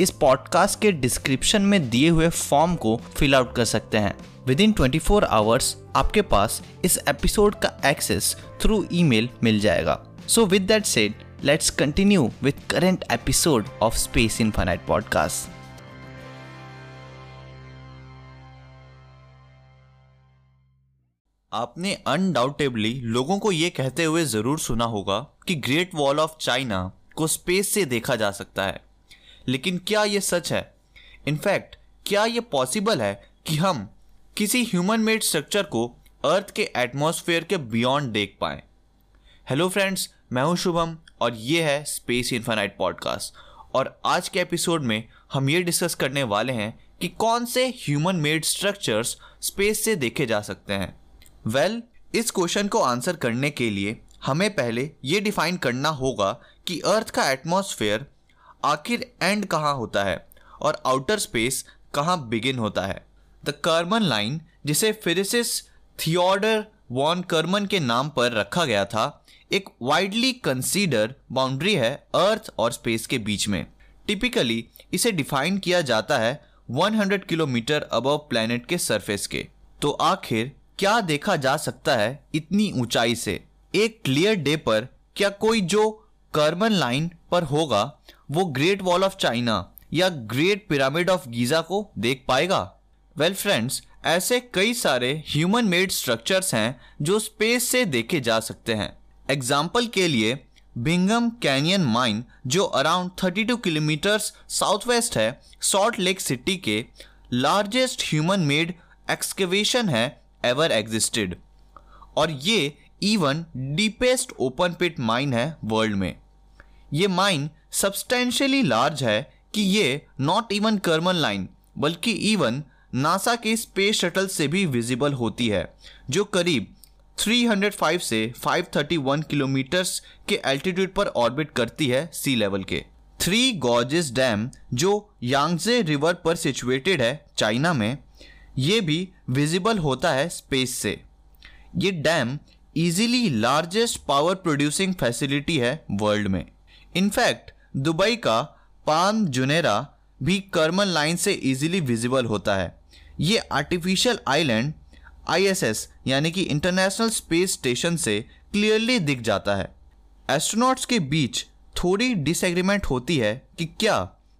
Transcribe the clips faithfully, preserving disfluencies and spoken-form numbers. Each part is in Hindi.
इस पॉडकास्ट के डिस्क्रिप्शन में दिए हुए फॉर्म को फिल आउट कर सकते हैं। विद इन चौबीस आवर्स आपके पास इस एपिसोड का एक्सेस थ्रू ईमेल मिल जाएगा। So with that said, let's continue with current episode of space infinite podcast. आपने अनडाउटेबली लोगों को ये कहते हुए ज़रूर सुना होगा कि ग्रेट वॉल ऑफ चाइना को स्पेस से देखा जा सकता है, लेकिन क्या ये सच है? इनफैक्ट क्या ये पॉसिबल है कि हम किसी ह्यूमन मेड स्ट्रक्चर को अर्थ के एटमॉस्फेयर के बियॉन्ड देख पाएं? हेलो फ्रेंड्स, मैं हूं शुभम और ये है स्पेस इनफिनाइट पॉडकास्ट। और आज के एपिसोड में हम ये डिस्कस करने वाले हैं कि कौन से ह्यूमन मेड स्ट्रक्चर्स स्पेस से देखे जा सकते हैं। वेल well, इस क्वेश्चन को आंसर करने के लिए हमें पहले ये डिफाइन करना होगा कि अर्थ का एटमॉस्फेयर आखिर एंड कहाँ होता है और आउटर स्पेस कहाँ बिगिन होता है। द कार्मन लाइन, जिसे फिजिसिस्ट थियोडोर वॉन कार्मन के नाम पर रखा गया था, एक वाइडली कंसीडर बाउंड्री है अर्थ और स्पेस के बीच में। टिपिकली इसे डिफाइन किया जाता है सौ किलोमीटर अबव प्लैनेट के सरफेस के। तो आखिर क्या देखा जा सकता है इतनी ऊंचाई से? एक क्लियर डे पर क्या कोई जो कार्मन लाइन पर होगा वो ग्रेट वॉल ऑफ चाइना या ग्रेट पिरामिड ऑफ गीज़ा को देख पाएगा? वेल well फ्रेंड्स, ऐसे कई सारे ह्यूमन मेड स्ट्रक्चर्स हैं जो स्पेस से देखे जा सकते हैं। एग्जाम्पल के लिए बिंघम कैनियन माइन, जो अराउंड बत्तीस किलोमीटर्स साउथ वेस्ट है सॉल्ट लेक सिटी के, लार्जेस्ट ह्यूमन मेड एक्सकेवेशन है एवर एग्जिस्टेड, और ये even deepest open pit mine है वर्ल्ड में। ये माइन सब्सटेंशियली लार्ज है कि ये नॉट इवन कार्मन लाइन बल्कि इवन नासा के स्पेस शटल से भी विजिबल होती है, जो करीब तीन सौ पाँच से पाँच सौ इकतीस किलोमीटर्स के एल्टीट्यूड पर ऑर्बिट करती है सी लेवल के। थ्री गॉर्जेस डैम, जो यांगजे रिवर पर सिचुएटेड है चाइना में, ये भी विजिबल होता है स्पेस से। ये dam easily largest power producing facility है वर्ल्ड में। इनफैक्ट दुबई का पाम जुनेरा भी कार्मन लाइन से इजीली विजिबल होता है। ये आर्टिफिशियल आइलैंड आईएसएस यानी कि इंटरनेशनल स्पेस स्टेशन से क्लियरली दिख जाता है। एस्ट्रोनॉट्स के बीच थोड़ी डिसएग्रीमेंट होती है कि क्या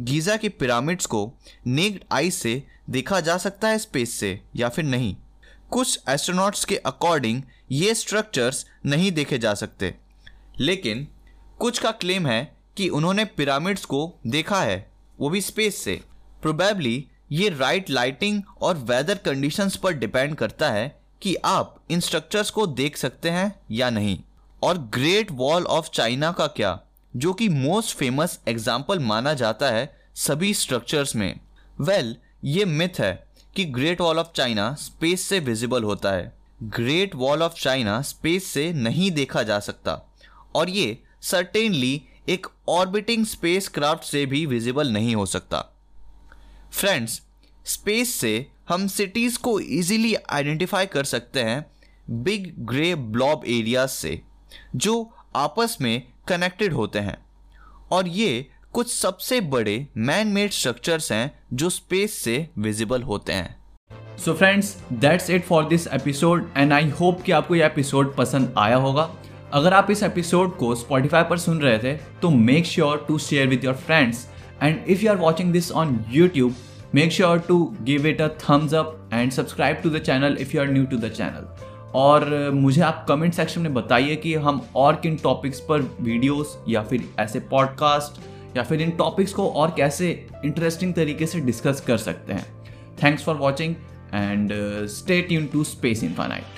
गीज़ा के पिरामिड्स को नेक्ड आई से देखा जा सकता है स्पेस से या फिर नहीं। कुछ एस्ट्रोनॉट्स के अकॉर्डिंग ये स्ट्रक्चर्स नहीं देखे जा सकते, लेकिन कुछ का क्लेम है कि उन्होंने पिरामिड्स को देखा है, वो भी स्पेस से। प्रोबेबली ये राइट लाइटिंग और वेदर कंडीशंस पर डिपेंड करता है कि आप इन स्ट्रक्चर्स को देख सकते हैं या नहीं। और ग्रेट वॉल ऑफ चाइना का क्या, जो कि मोस्ट फेमस एग्जाम्पल माना जाता है सभी स्ट्रक्चर्स में। वेल well, ये मिथ है कि great wall of China space से विजिबल होता है। Great wall of China space से नहीं देखा जा सकता और ये सर्टेनली एक ऑर्बिटिंग स्पेसक्राफ्ट से भी विजिबल नहीं हो सकता। फ्रेंड्स, स्पेस से हम सिटीज़ को इजीली आइडेंटिफाई कर सकते हैं बिग ग्रे ब्लॉब एरियाज से, जो आपस में कनेक्टेड होते हैं। और ये कुछ सबसे बड़े मैन मेड स्ट्रक्चर्स हैं जो स्पेस से विजिबल होते हैं। So friends, that's it for this episode and I hope कि आपको यह एपिसोड पसंद आया होगा। अगर आप इस एपिसोड को स्पॉटिफाई पर सुन रहे थे तो make sure to share with your friends, and if you are watching this on YouTube make sure to give it a thumbs up and subscribe to the channel if you are new to the channel. और मुझे आप कमेंट सेक्शन में बताइए कि हम और किन टॉपिक्स पर वीडियोस या फिर ऐसे पॉडकास्ट या फिर इन टॉपिक्स को और कैसे इंटरेस्टिंग तरीके से डिस्कस कर सकते हैं। Thanks for watching and stay tuned to space infinite.